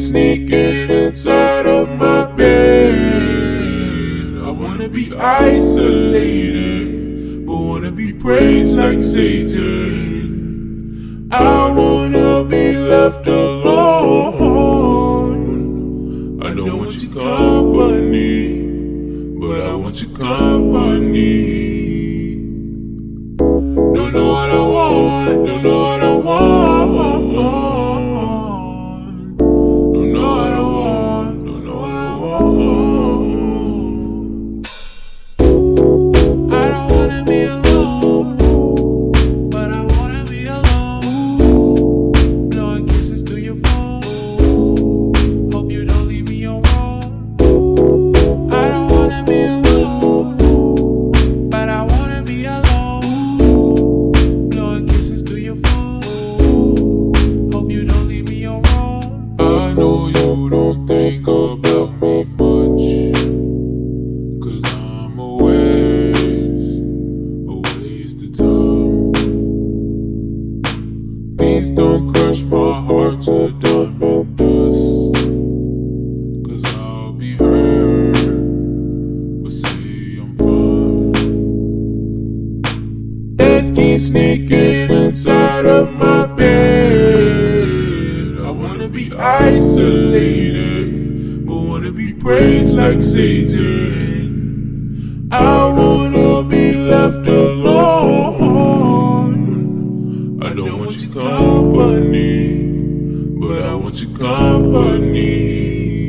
sneaking inside of my bed. I wanna be isolated, but wanna be praised like Satan. I wanna be left alone. I don't want your company, but I want your company. Don't know what I want, don't know what I want. I know you don't think about me much, 'cause I'm a waste of time. Please don't crush my heart to diamond dust, 'cause I'll be hurt, but say I'm fine. Death keeps sneaking inside of my bed. Be isolated, but wanna be praised like Satan. I wanna be left alone. I don't want your company, but I want your company.